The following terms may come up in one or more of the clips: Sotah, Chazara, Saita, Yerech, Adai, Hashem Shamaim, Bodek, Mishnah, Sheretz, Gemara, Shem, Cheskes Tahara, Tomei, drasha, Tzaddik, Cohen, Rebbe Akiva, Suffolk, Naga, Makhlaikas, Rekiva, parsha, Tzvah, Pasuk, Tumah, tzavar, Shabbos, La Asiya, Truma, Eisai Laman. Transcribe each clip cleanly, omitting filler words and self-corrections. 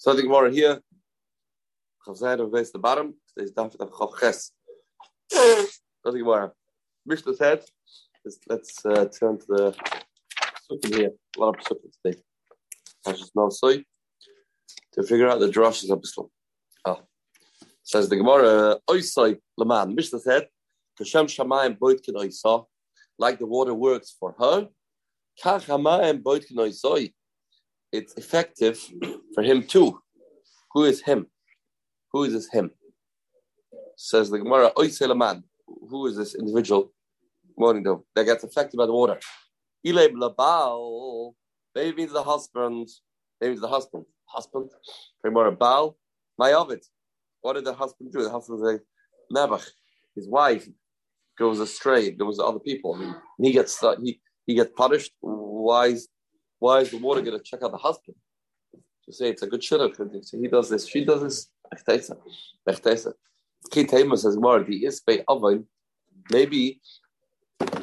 So the Gemara here, Chazara verse the bottom, says Daf Chav Ches. So the Gemara, Mishnah said, let's turn to the Pasuk here. A lot of Pasuk today. Pashas Nav Soy to figure out the drasha's episode. Says the Gemara, Eisai Laman. Mishnah said, Hashem Shamaim Bodek Eisai, like the water works for her, Kach Hamayim Bodek Eisai. It's effective for him too. Who is him? Who is this him? Says the Gemara, Eisai Laman. Who is this individual? Morning though, that gets affected by the water. Ilay Blabal. Maybe the husband. Husband. Gemara Baal. My Ovid. What did the husband do? The husband was like, Nabach, his wife goes astray, goes to other people. I mean, he gets punished. Why is the water going to check out the husband? To say it's a good shidduch. So he does this, she does this. Echteisa. Says more. The isbei avon. Maybe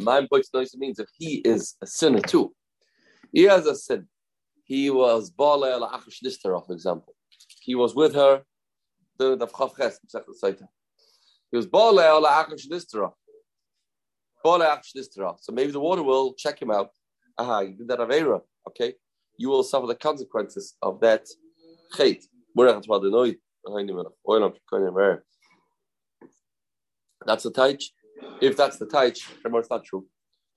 my boy's noise means if he is a sinner too. He has a sin. He was bala la achish nishtera, for example. He was with her. He was Baalei ala Achish Nishtera. So maybe the water will check him out. You did that Aveira. Okay. You will suffer the consequences of that Chait. That's the taich. If that's the taich, it's not true.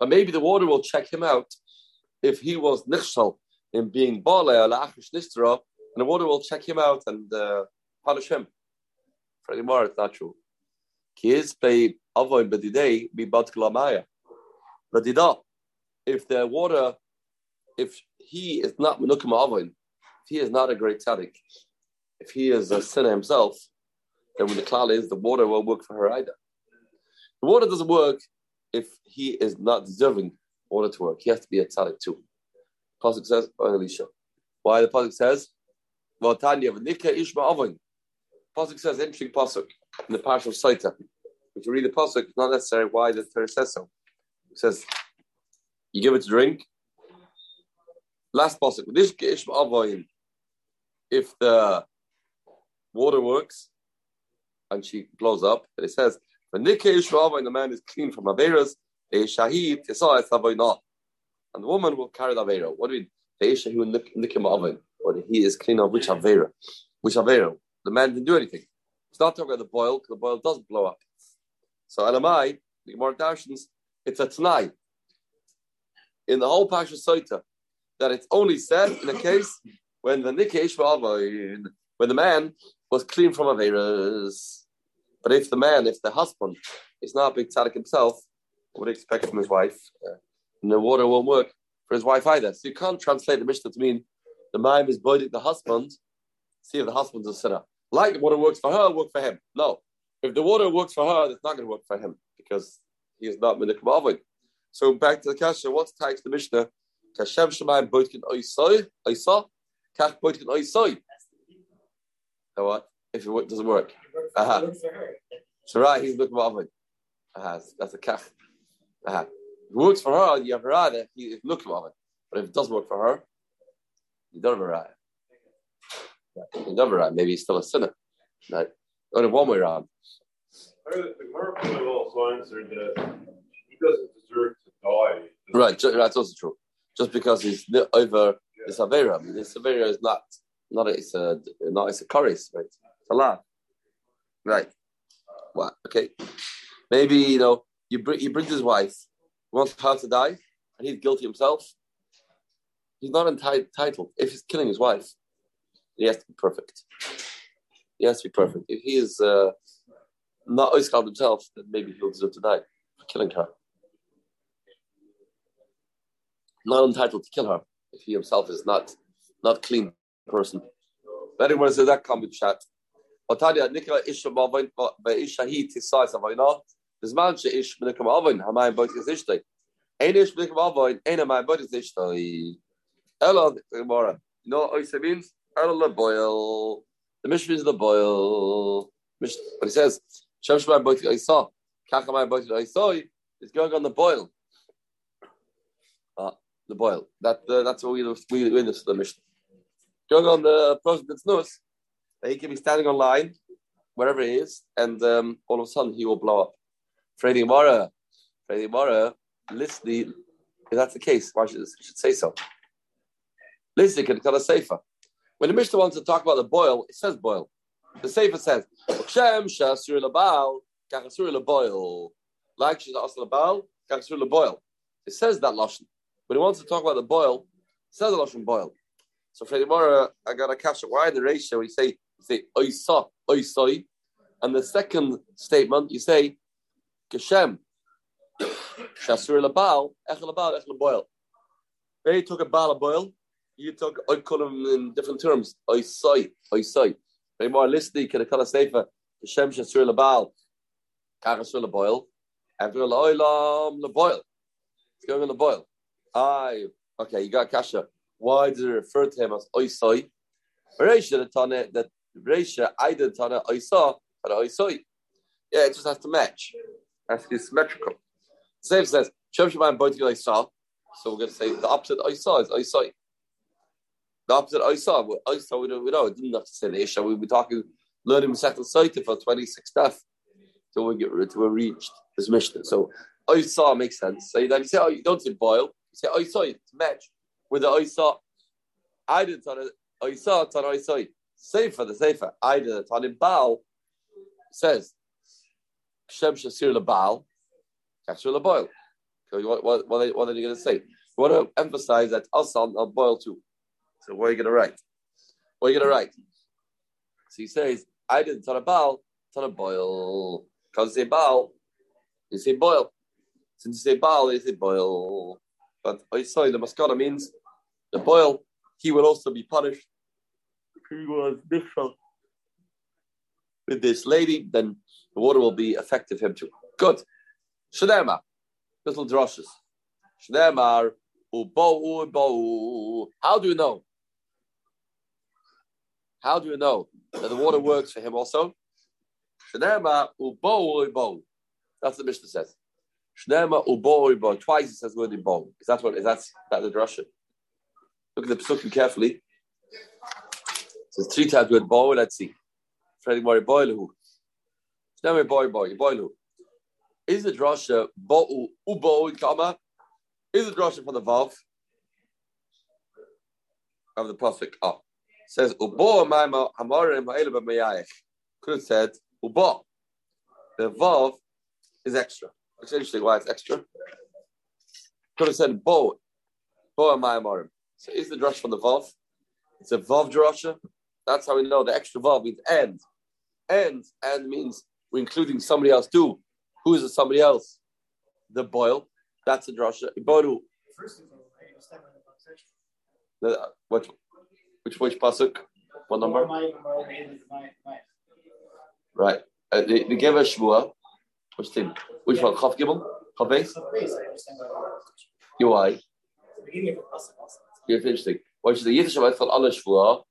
But maybe the water will check him out if he was Nichshal in being Baalei ala Achish Nishtera, and the water will check him out and punish him. For the Gemara, it's not true. If the water, if he is not menukim avoin, if he is not a great tzaddik, if he is a sinner himself, then when the klal is, the water won't work for her either. The water doesn't work if he is not deserving water to work. He has to be a tzaddik too. Pasuk says, why the pasuk says, Pasuk says, interesting pasuk in the parsha of Saita. If you read the pasuk, it's not necessary why the Torah says so. It says, you give it to drink. Last pasuk, if the water works and she blows up, and it says, when the man is clean from averas, and the woman will carry the avera. What do we? Or he is clean of which avera? The man didn't do anything. It's not talking about the boil, because the boil does blow up. So Elamai, the Gemara Darshans, it's a Tanai. In the whole Pasha Sotah, that it's only said in a case when the when the man was clean from averas. But if the man, if the husband is not a big tzaddik himself, what would expect from his wife? And the water won't work for his wife either. So you can't translate the Mishnah to mean the mime is bodek the husband. See if the husband's a sinner. Like the water works for her, work for him. No. If the water works for her, it's not going to work for him because he is not Menukim Avon. So back to the Kasha, what's tax the Mishnah? Kashem Shemaim Bodkin Oisai. Kash Bodkin Oisai. So what? If it doesn't work. So right, he's Menukim Avon. That's a Kash. If it works for her, you have a Raya, he is Menukim Avon. But if it doesn't work for her, you don't have a Raya. Maybe he's still a sinner. Right? Only one way around. The Gemara also answered that he doesn't deserve to die. Right, that's also true. Just because he's over this Avera. I mean, this Avera is not a Karis, right? It's a lot. Right. Wow, okay. Maybe, he brings his wife, wants her to die, and he's guilty himself. He's not entitled if he's killing his wife. He has to be perfect. If he is not Oiskal himself, then maybe he'll deserve to die for killing her. Not entitled to kill her if he himself is not clean person. But anyone says that can't be chat. Oisa means? The Mishnah is the boil. But it says, Shem Shemai Boit Eisai, Kachamai Boit Eisai is going on the boil. That's what we witnessed in the Mishnah. going on the person that's nus, that he can be standing online, wherever he is, and all of a sudden he will blow up. Fredi Mara, Lisli, if that's the case, why should say so? Lisli can tell us safer. When the Mishnah wants to talk about the boil, it says boil. The safer says, like she's asked the boil, it says that lashon. When he wants to talk about the boil, it says the lashon boil. So Fredi Mara, I got a kasha. Why in the ratio we say oisa, oisoi, and the second statement you say Geshem. Shasur labal, echel labal, echel boil. They took a bal boil. You took, I call them in different terms. Oisoi. They more listening. Can I call a safer? Geshem shasur labal, karasur laboil, after laolam laboil. It's going on the boil. Aye, okay. You got kasha. Why did it refer to him as oisoi? Reisha, I did tana oisa, tana oisoi. Yeah, it just has to match. It has to be symmetrical. The same says, Shem Shamaim Bodek oisa. So we're going to say the opposite oisa is oisoi. The opposite oisa, we know, it didn't have to say the isha. We'll be talking, learning Masechet Saita for 26 stuff till we reached this Mishnah. So oisa makes sense. So then you say, oh, you don't say boil, you say oisoi, to match with the oisa. I did tana oisa, tana oisoi. Safer. Either Tanim Baal says Shem Shasir Le Baal, Kashir Le Boil. So what are you going to say? You want to emphasize that Asan Al Boil too. So what are you going to write? So he says either Tanim Baal, Tanim Boil. Because you say Baal, you say boil. Since you say Baal, you say boil. But Oisoi the Maskana means the boil. He will also be punished. He was different with this lady, then the water will be effective him too. Good. Shadema. Little drushes. Shadema. How do you know that the water works for him also? Shadema. That's the Mishnah says. Shadema. Twice it says word in bow. Is that the drusha? Look at the Pasuk carefully. There's three times with boil. Let's see. Freddy Mori boil who? Shneimei boil who? Is the drasha bo'u ubo comma? Is the drasha for the vav of the pasuk? Oh, it says ubo ma'ama hamarim ha'elu b'mayayich. Could have said ubo. The vav is extra. It's interesting why it's extra. Could have said bo ma'amarim. So is the drasha for the vav? It's a vav drasha. That's how we know the extra vav means and. And means we're including somebody else too. Who is the somebody else? The boil. That's a drasha. Iboru. Which pasuk? What number? Right. They gave us shmua. Which thing? Which one? Chaf gimel? Chaf beis? Why? You're interesting. Why should the Yiddish Shabbat call Allah shvua?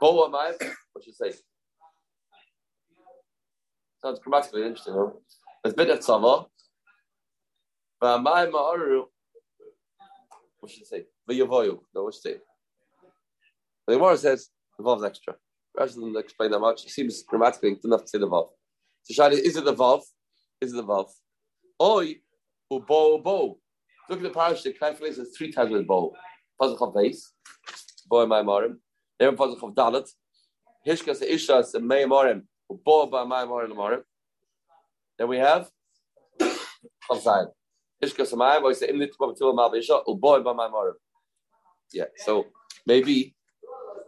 Bo amayim. What should you say? Sounds grammatically interesting, huh? There's a bit of tzavar. V'amayim ma'aru. What should you say? V'yavoyu. No, what should you say? The Gemara says the vav is extra. Rashi doesn't explain that much. It seems grammatically you don't have to say the vav. So Shadi, is it the vav? Oi, ubo. Look at the parasha. The carefully says three times with bo. Pasuk of base. Boy my marim. Then pasuk of dalet. Hishkas ishas and may marim. Boy by my marim. Then we have Chazara. Hishkas and may. We say imnit b'matul ma'avisha. Boy by my marim. Yeah. So maybe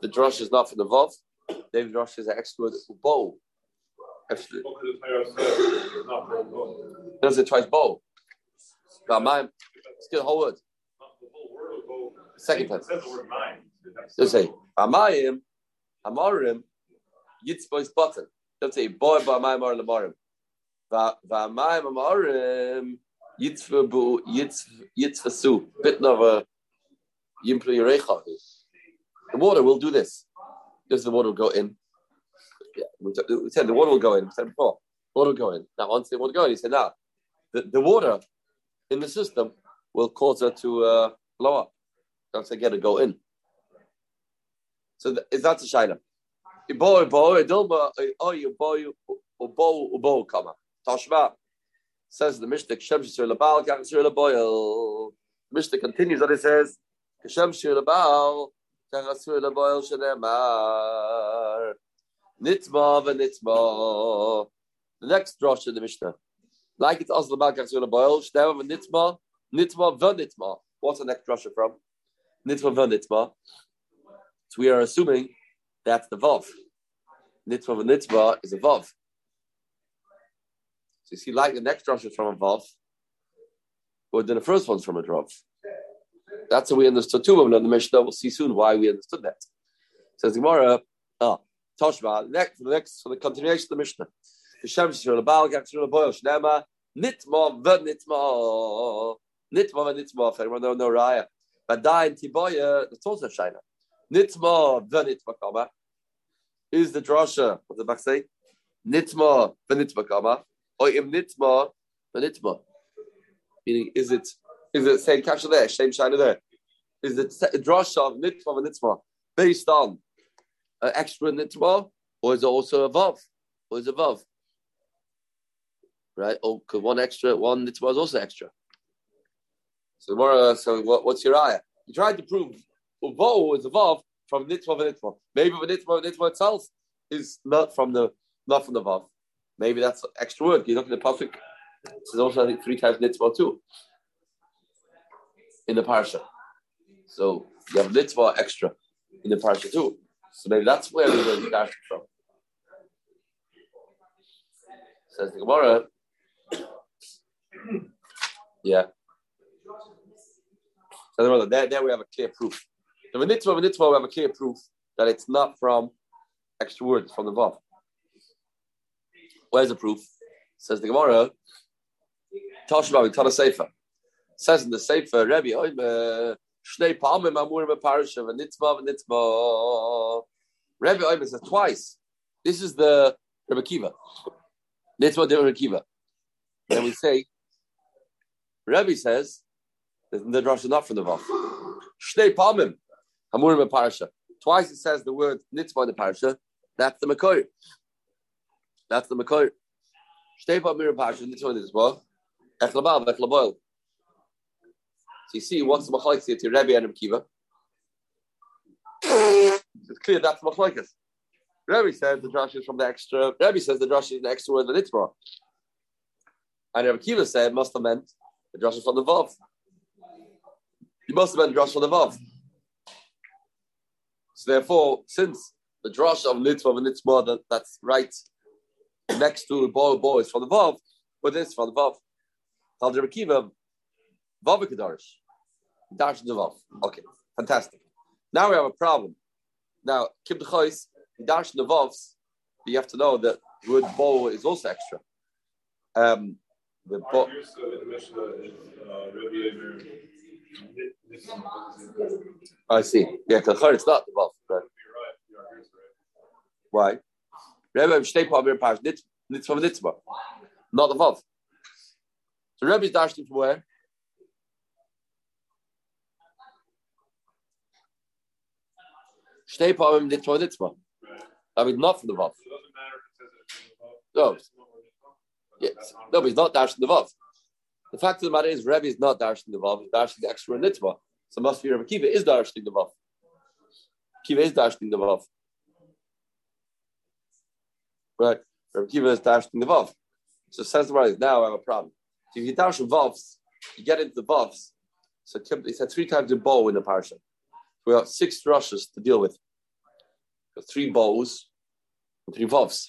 the drush is not for the vav. David drush is an expert bow. Actually, does it twice bow? By my still whole word. Second time. They'll say, Hamayim, Hamarim, Yitzbo's button. They'll say, Boy, Hamayim, or Lamarim. Vamayim, Hamarim, Yitzvabu, Yitzvasu, Bitnova, Yimpli Yerecha. The water will do this. Because the water will go in. Yeah, we said the water will go in. We said before, water will go in. Now, once the water will go in, he said, now, the water in the system will cause her to blow up. Don't say, get it, go in. So it's not a shaila. Tashma says the Mishnah, the Mishnah continues and it says, the next drasha in the Mishnah, like it's also about Nitma. What's the next drasha from? Nitma. So we are assuming that's the vav. Nitma is a vav. So you see, like the next drasha is from a vav, but then the first one's from a vav. That's how we understood Tumah in the Mishnah. We'll see soon why we understood that. Says Gemara, Toshma, the next, for the continuation of the Mishnah. Nitma v'nitma. Everyone don't know Raya. Adai and Tiboya, that's also Shaina. Nitma v'nitma kama is the drasha. What did the back say? Nitma v'nitma kama or im nitma v'nitma. Meaning, is it same kasha there, same Shaina there? Is the drasha of nitma v'nitma based on an extra nitma, or is it also above? Or is it above? Right? Or could one nitma is also extra? So tomorrow, what's your ayah? You tried to prove uvo is vav from nitma v'nitma. Maybe v'nitma itself is not from the vav. Maybe that's extra word. You look at the Pasuk. There's also, I think, 3 times nitma too in the parsha. So you have nitma extra in the parsha too. So maybe that's where we're going to start from. Says the Gemara. Yeah. So there we have a clear proof. The v'nitma, we have a clear proof that it's not from extra words, from the vav. Where's the proof? Says the Gemara. Toshma v'tana sefer. Says in the sefer, Rebbe Akiva says twice. This is the Rebbe Akiva. Nitma de Rekiva. Then we say, Rebbe says. The drasha not from the vav. Shnei palmim, hamurim parsha. Twice it says the word nitma in the parsha. That's the makor. Shnei palmim parsha nitma nitma. Echlabav echlaboil. So you see, what's the Makhlaikas here to Rebbe and Rekiva? It's clear that's Makhlaikas. Rebbe says the drasha is from the extra. Rebbe says the drasha is the extra word the nitma. And Rekiva said must have meant the drasha from the vav. You must have been drasha of vav. So therefore, since the drasha of nitma and nitma that's right next to bo is from the vav, but this from the vav. Al Rekiva vav kedarish dash the vav. Okay, fantastic. Now we have a problem. Now kib d'chois dash the vavs. You have to know that the word bo is also extra. The bo. I see. Yeah, it's not the vav. Right? Why? Rebbe shtei pa'amim parsha nitma v'nitma, not the vav. So Rebbe is dashing from where? Shtei pa'amim nitma v'nitma. I mean, not from the vav. No. Yes. No, but he's not dashing the vav. The fact of the matter is, Rebbe is not darshing the vav; he's darshing the extra nitma. So must be Rebbe Akiva is darshing the vav. Akiva is darshing the vav, right? Rebbe Akiva is darshing the vav. So says the word, now I have a problem. So if you darsh vavs, you get into the vavs. So he said 3 times a bow in the parsha. We have 6 drashas to deal with. So 3 bows and 3 vavs.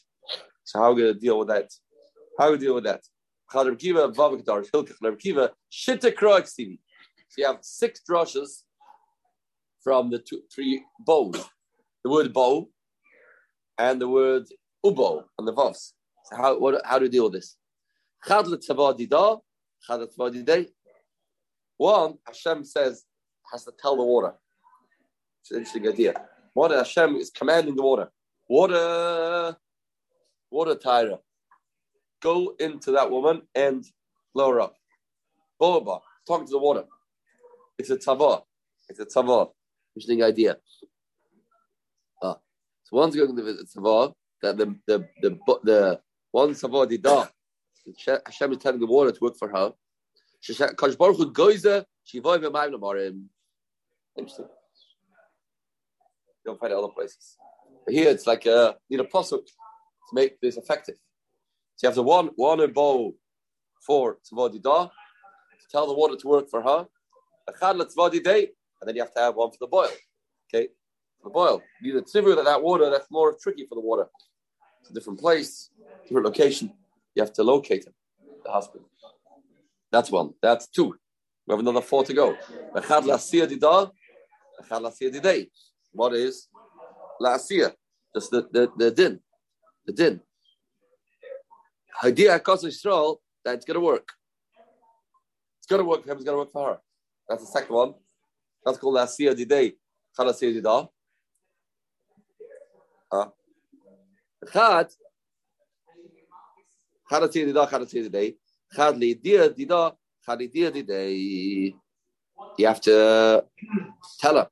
So how are we going to deal with that? So you have 6 drashas from the 3 bows. The word bow and the word ubo and the vavs. So how do you deal with this? One, Hashem says, has to tell the water. It's an interesting idea. One, Hashem is commanding the water. Water Tyra. Go into that woman and blow her up. Boba, talk to the water. It's a tzavar. Interesting idea. So one's going to visit Tzvah, that the one Tzvah Didah, Hashem is telling the water to work for her. Interesting. You don't find it other places. But here it's like need a pasuk to make this effective. So you have the one bowl for Tzvah Didah to tell the water to work for her. And then you have to have one for the boil. Okay? The boil. You need a tzavar that water, that's more tricky for the water. It's a different place, different location. You have to locate him, the husband. That's one. That's two. We have another four to go. La Asiya didah, La Asiya diday. What is La Asiya? Just the din. The din. Idea Chakos Yisrael that it's going to work. It's going to work for him, it's going to work for her. That's the second one. That's called La Asiya diday. La Asiya didah. You have to tell her,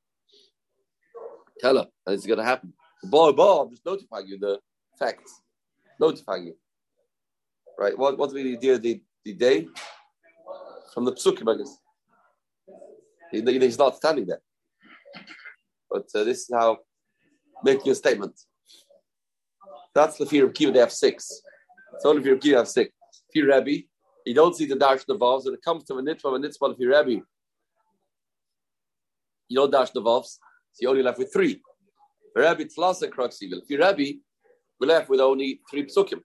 and it's going to happen. I'm just notifying you the facts, notifying you. Right? What's the day from the Pasuk? I guess he's not standing there, but this is how making a statement. That's the fear of Kiva, they have six. It's only fear of Kiva, they have six. Fear Rebbe, you don't see the dash devolves. When it comes to a nitzvah of fear Rebbe, you don't dash devolves. So you're only left with three. Rebbe, it's lasa crux evil. Fear Rebbe, we're left with only three psukim.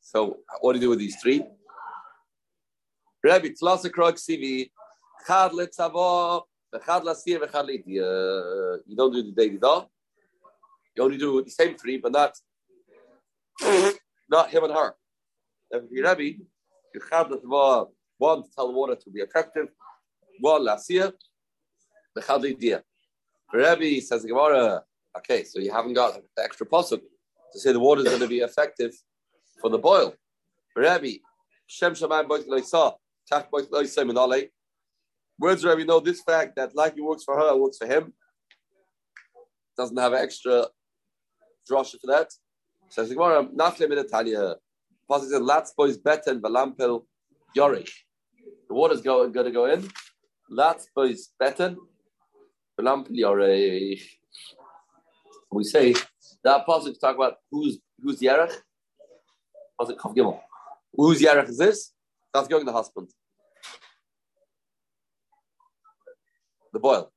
So what do you do with these three? Rebbe, it's lasa crux evil. Chad le tzavah, v'chad l'asir, v'chad l'idiyah. You don't do the day didah. You only do the same three, but not him and her. If you're Rebbe, you have the one to tell the water to be effective, one l'asiyah, the chad l'idiyah. Rebbe says the Gemara, okay, so you haven't got the extra pasuk to say the water is going to be effective for the boil. Rebbe, Hashem Shamaim boit loisa, tach boit loisa minale. Words Rebbe know this fact that like it works for her, it works for him. Doesn't have an extra drasha for that. Says the Gemara, "Nafle minatanya." Pasuk says, "Latzpo is better and v'lampel yorich." The water's going to go in. Latzpo is better, v'lampel yorich. We say that pasuk talk about who's Yerech. Pasuk Chav Gimel. Who's Yerech is this? That's going to the husband. The boil.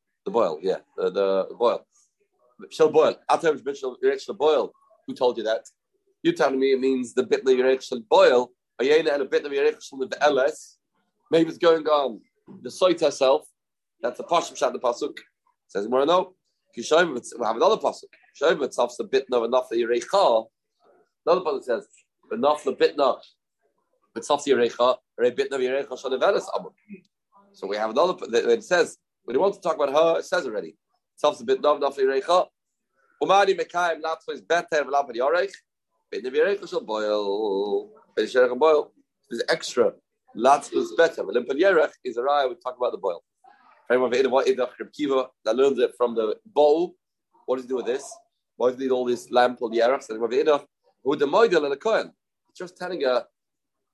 Yeah, the boil. Shall boil. Atem Yerech shall boil. Who told you that? You're telling me it means the bit of Yerech shall boil. Ayena and a bit of Yerech shall live the LS. Maybe it's going on. The Saita herself. That's the parsha shad the pasuk. Says more no. We have another pasuk. Show itself the bitna enough the Yerecha. Another pasuk says enough the bitna. It's off the Yerecha. Re bitna Yerecha shall live LS. So we have another. It says when you want to talk about her, it says already. It's off the bitna enough the Yerecha. Umani mekayim latzvah is better v'lampel yorech. B'nei yorech shall boil. B'nei yorech boil. There's extra. Latzvah is better. V'lampel yorech is a raya. We talk about the boil. For anyone that learns it from the bowl, what does he do with this? Why does he need all these lampel yorech? And with the moidel and the Cohen, just telling her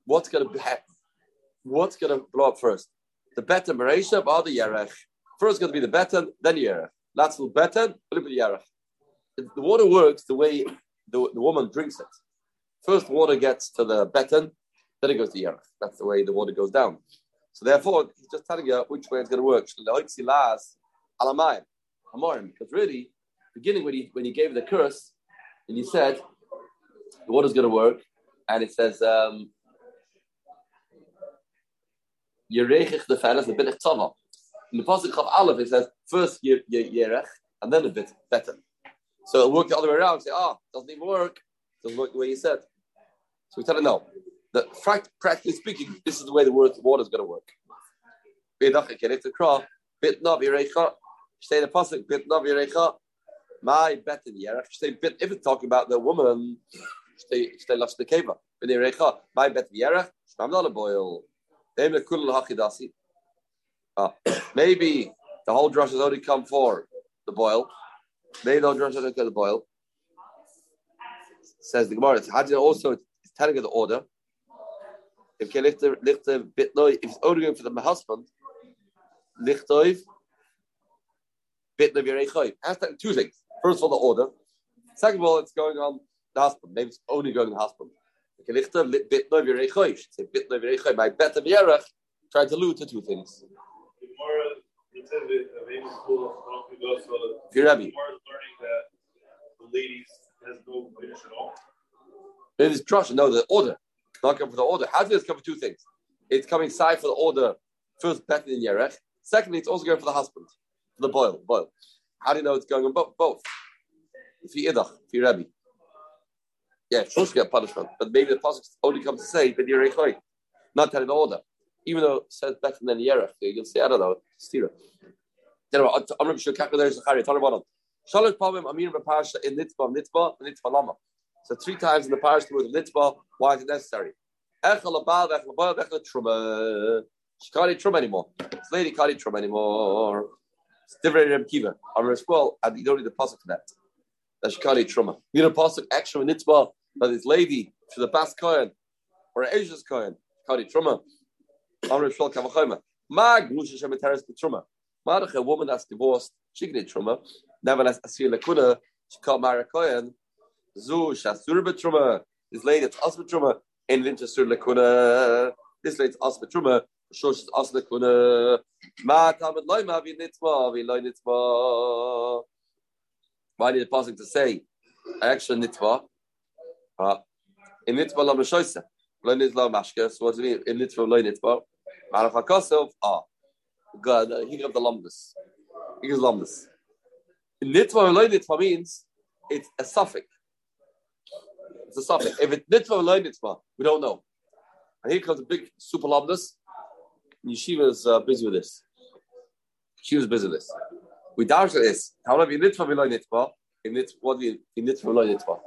what's going to happen. What's going to blow up first? The better mereisha or the yorech? First going to be the better, then yorech. Latzvah better, v'lampel yorech. The water works the way the woman drinks it. First, water gets to the beten, then it goes to Yerech. That's the way the water goes down. So therefore, he's just telling you which way it's going to work. Because really, beginning when he gave the curse, and he said, the water's going to work, and it says, Yerech the fairness, the bit of tzavar. In the pasuk of Aleph, it says, first Yerech, and then a bit beten. So it'll work the other way around. Say, doesn't even work. Doesn't work the way you said. So we tell her, no. Practically speaking, this is the way the water is going to work. Bit nav yerecha. Say the pasuk. Bit nav yerecha. My bet in yerech. Say bit. If it's talking about the woman, say lost the keva. Bit yerecha. My bet in yerech. I'm not a boil. Maybe the whole drush has only come for the boil. They don't drasha the boil. Says the Gemara, also it's telling her the order. If it's ordering for the husband, lichtoiv bitnov yereichoiv. That's two things. First of all, the order. Second of all, it's going on the husband. Maybe it's only going on the husband. Say bitnov yereichoiv. My bet of Yerech tried to allude to two things. If you're Rebbe, ladies has no finish at all. It is drasha. No, the order. Not come for the order. How does it come for two things? It's coming side for the order. First, better in Yerech. Secondly, it's also going for the husband, for the boil. How do you know it's going on both? If you idach, if you Rebbe, yeah, it's supposed to get punishment. But maybe the pasuk only comes to say that Yerech, not telling the order, even though it says better than Yerech. You'll say, I don't know, stira. So three times in the parsha with Nitzvah, why is it necessary? She can't eat Truma anymore. This lady can't eat Truma anymore. It's different in Rebbe Akiva. I'm as well, and you don't need the pasuk for that. That she can't eat Truma. You need a pasuk extra in Nitzvah, that this lady, to the past Cohen, or an Asia's Cohen, can't eat Truma. I'm as well, Kavachoma. Mag, Musha Shem Teres Truma. Marach, a woman that's divorced, she can eat Truma. Nevertheless, Asiya Lakuna, she called Mara Koyan, Zu Shasur Betruma, this lady it's Asma Truma, and Vinchasur Lakuna, this lady's Asma Truma, Shosh Asma Kuna, Ma Tamad Loima, Vinitma, Viloy Nitma. Why did the passing to say, actually Nitma? In Nitma Lama Shoisa, Loinitla Mashka, so what do you mean? In Nitma, Loy Nitma, Marafakosov, God, he gave the Lomdus. He gives Lomdus. Nitva v'loy nitva means it's a suffix. It's a suffix. If it's nitva v'loy nitva, we don't know. And here comes a big super lomdus. Yeshiva is busy with this. She was busy with this. We doubt this. However, in nitva v'loy nitva, in nitva v'loy nitva,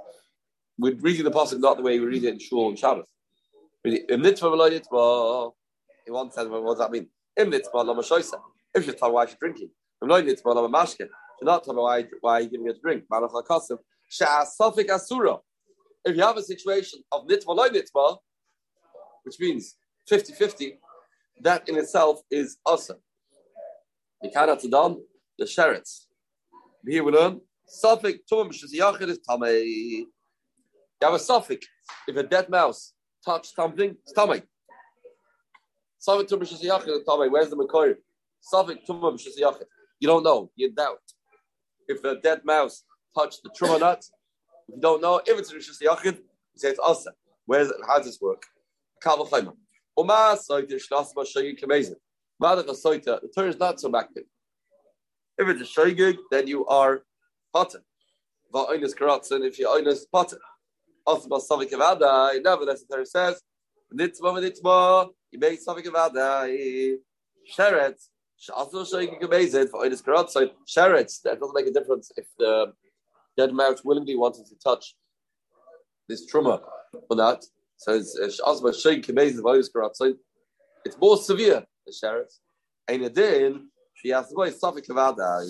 we're reading the passage not the way we read it in Shul and Shabbos. Really, in nitva v'loy nitva, in one sense, what does that mean? In nitva lama shoysa. If she's tired, why is she drinking? In v'loy nitva lama mashke. Not why you're giving it a drink. If you have a situation of nitma loy nitma, which means 50-50, that in itself is awesome. You cannot down the Sheretz. Here we learn Suffolk Tomei Shishyoket is Tomei. You have a Suffolk. If a dead mouse touched something, it's Tomei. Suffolk Tomei Shishyoket is Tomei. Where's the Makor? Suffolk Tomei Shishyoket. You don't know. You doubt. If a dead mouse touched the truma nut, if you don't know, if it's Rishis Yachid, you say it's Asa. How does this work? Kalvachayma. Uma Saita Shnasma Shayik Kamezin. Madaka Saita, the Torah is not so active. If it's a Shayig, then you are Potter. Va'oinis Karatsin, if you're Oinis Potter. Asma Savik of Adai, nevertheless, the Torah says, Nitzma, you made Savik of Adai. Sheretz. Sheretz, that doesn't make a difference if the dead mouse willingly wanted to touch this truma or not. So it's more severe than sheretz. And then she has to buy Suffolk Kavadai.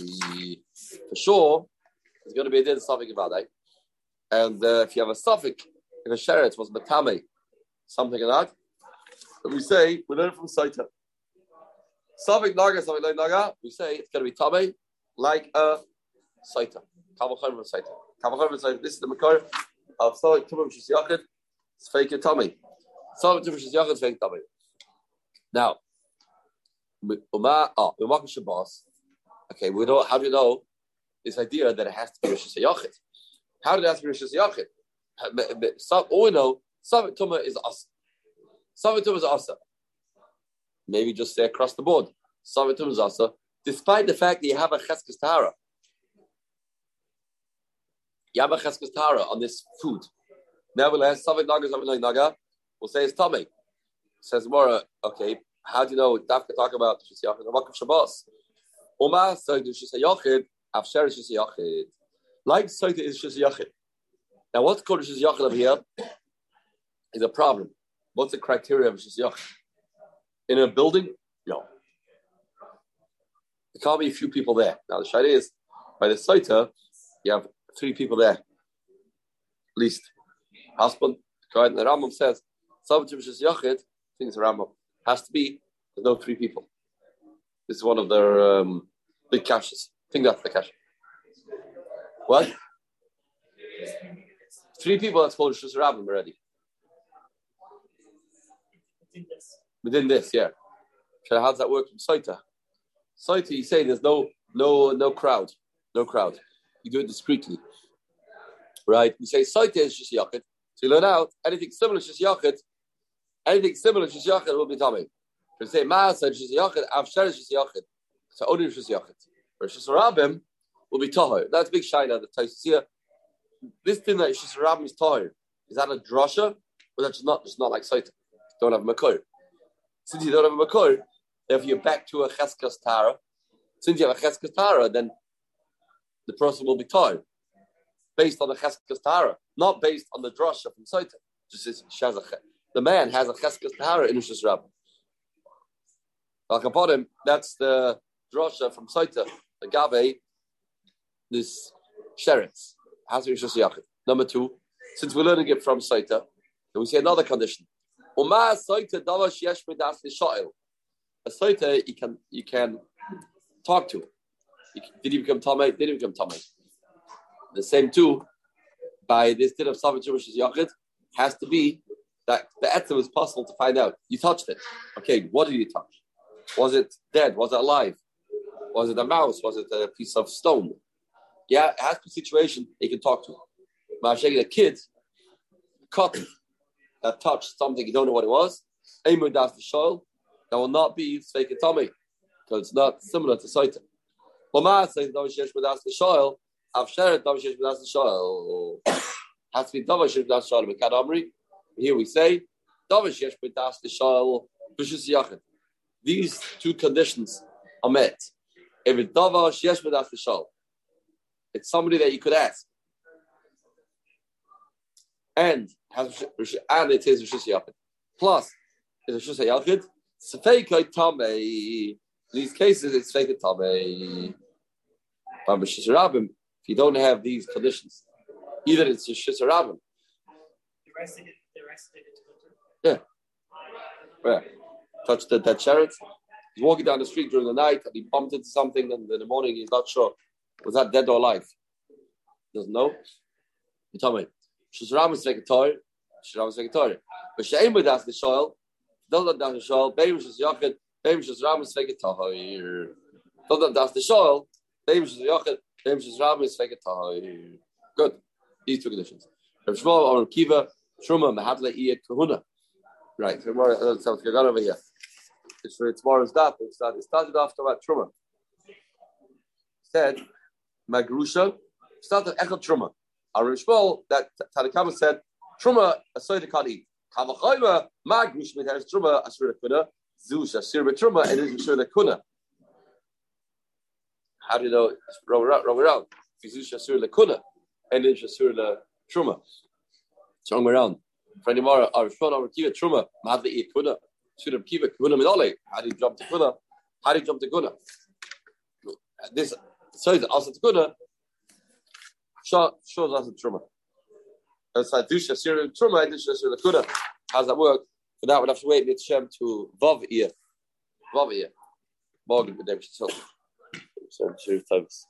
For sure, there's going to be a din Suffolk Kavadai. And if you have a Suffolk, if a sheretz was matame, something like that, and we say, we learn from Saita. Safik Naga, Safik Loy Naga, we say it's going to be Tomei, like a Saita. Kavachayim and Saita. This is the Makor of Safik Tomei Shis Yachid, it's fake Tomei. Safik Tomei Shis Yachid, it's fake Tomei. Now, Umak Shabbos, okay, we know, how do you know this idea that it has to be Shis Yachid? How did it have to be Shis Yachid? All we know, Safik Tomei is Asa. Safik Tomei is Asa. Maybe just say across the board. Savitum Zasa, despite the fact that you have a Cheskes Tahara. You have a Cheskes Tahara on this food. Nevertheless, Savit Naga, Savit Naga will say it's Tomei. Says Mora, okay, how do you know Dafka talk about Shishyoket? Makav Shabbos. Uma Saita Shishyoket, Afshar Shishyoket. Like Saita is Shishyoket. Now, what's called Shishyoket over here is a problem. What's the criteria of Shishyoket? In a building? No. There can't be a few people there. Now, the shayla is, by the Saita, you have three people there, at least. possible. The Rambam says, Shishyoket, I think it's a Rambam, has to be, there's no three people. This is one of their big kashas. I think that's the kasha. What? Three people, that's called Shishyoket Rabbim already. Within this, yeah. So how does that work from Saita? Saita, you say there's no crowd. No crowd. You do it discreetly. Right? You say Saita is Shishyoket. So you learn out, anything similar to Shishyoket will be Tomei. So you say, Ma'asad Shishyoket, Avshar Shishyoket. So only Shishyoket. Or Shishyoket will be Tohor. That's a big shaila that Taisus here. This thing that Shishyoket is Tohor, is that a drasha? Or that's not? It's not like Saita. Don't have makor. Since you don't have a makor, therefore you're back to a Cheskes Tahara. Since you have a Cheskes Tahara, then the person will be told based on the Cheskes Tahara, not based on the drasha from Sotah. Just as she has a, the man has a Cheskes Tahara in Rishus Rabbim. Like upon him, that's the drasha from Sotah. The Gabe, this Sheretz has Rishus Yachid. Number two, since we're learning it from Sotah, then we see another condition. A Saita you can talk to. Did he become Tomei? Did he become Tomei? The same too, by this din of Safek Shuvah Shishyoket, has to be that the etzem is possible to find out. You touched it. Okay, what did you touch? Was it dead? Was it alive? Was it a mouse? Was it a piece of stone? Yeah, it has to be a situation you can talk to. Ma'aseh a kid, cotton. That touched something you don't know what it was, that will not be Tzvah Tomei, because it's not similar to Saita. Has to be Davar. Here we say these two conditions are met. If it's Davar Shesh B'das L'Shol, it's somebody that you could ask. And it is Rishus Yachid. Plus, it's Rishus Yachid. Sefeikot Tamei. In these cases, it's Sefeikot Tamei. But Rishus Rabbim, if you don't have these conditions, either it's Rishus Rabbim. Yeah. Where? Touched that Sheretz. He's walking down the street during the night and he bumped into something, and in the morning he's not sure. Was that dead or alive? Doesn't know. You tell me. Shishram is vegetarian. But she'aim b'das the shoal, doesn't das the shoal. Beim shish yachid, beim shishram is vegetarian. Doesn't das the shoal. Beim shish yachid, beim shishram is vegetarian. Good. These two conditions. Rav Shmuel or Rekiva, Truma mehad le'iyat kahuna. Right. Tomorrow, let's have to go over here. It's for tomorrow's daf. It started after about Truma. Said Magrusha started echad Truma. Our Rav Shmuel, that Tanakama said, Truma, a Soita can't eat. Kavachoyma, Magrush, Meteris Truma, Asura Kuna, Zeus, Asura Truma, and it is Asura Kuna. How do you know? It's wrong around. Zeus, Asura Kuna, and it is Asura Truma. It's wrong around. For any more, our Rav Shmuel, our Kiva, Truma, Madli eat Kuna, Surab Kiva, Kuna Minole. How do you jump to Kuna? This Soita, Asura Kuna, shows us a Truma. That's like Dusha Siri Truma, Dusha Siri Lakuna. How's that work? For that, we'll have to wait with Shem to Vav ear. Morgan, but they were still. So, 2 times.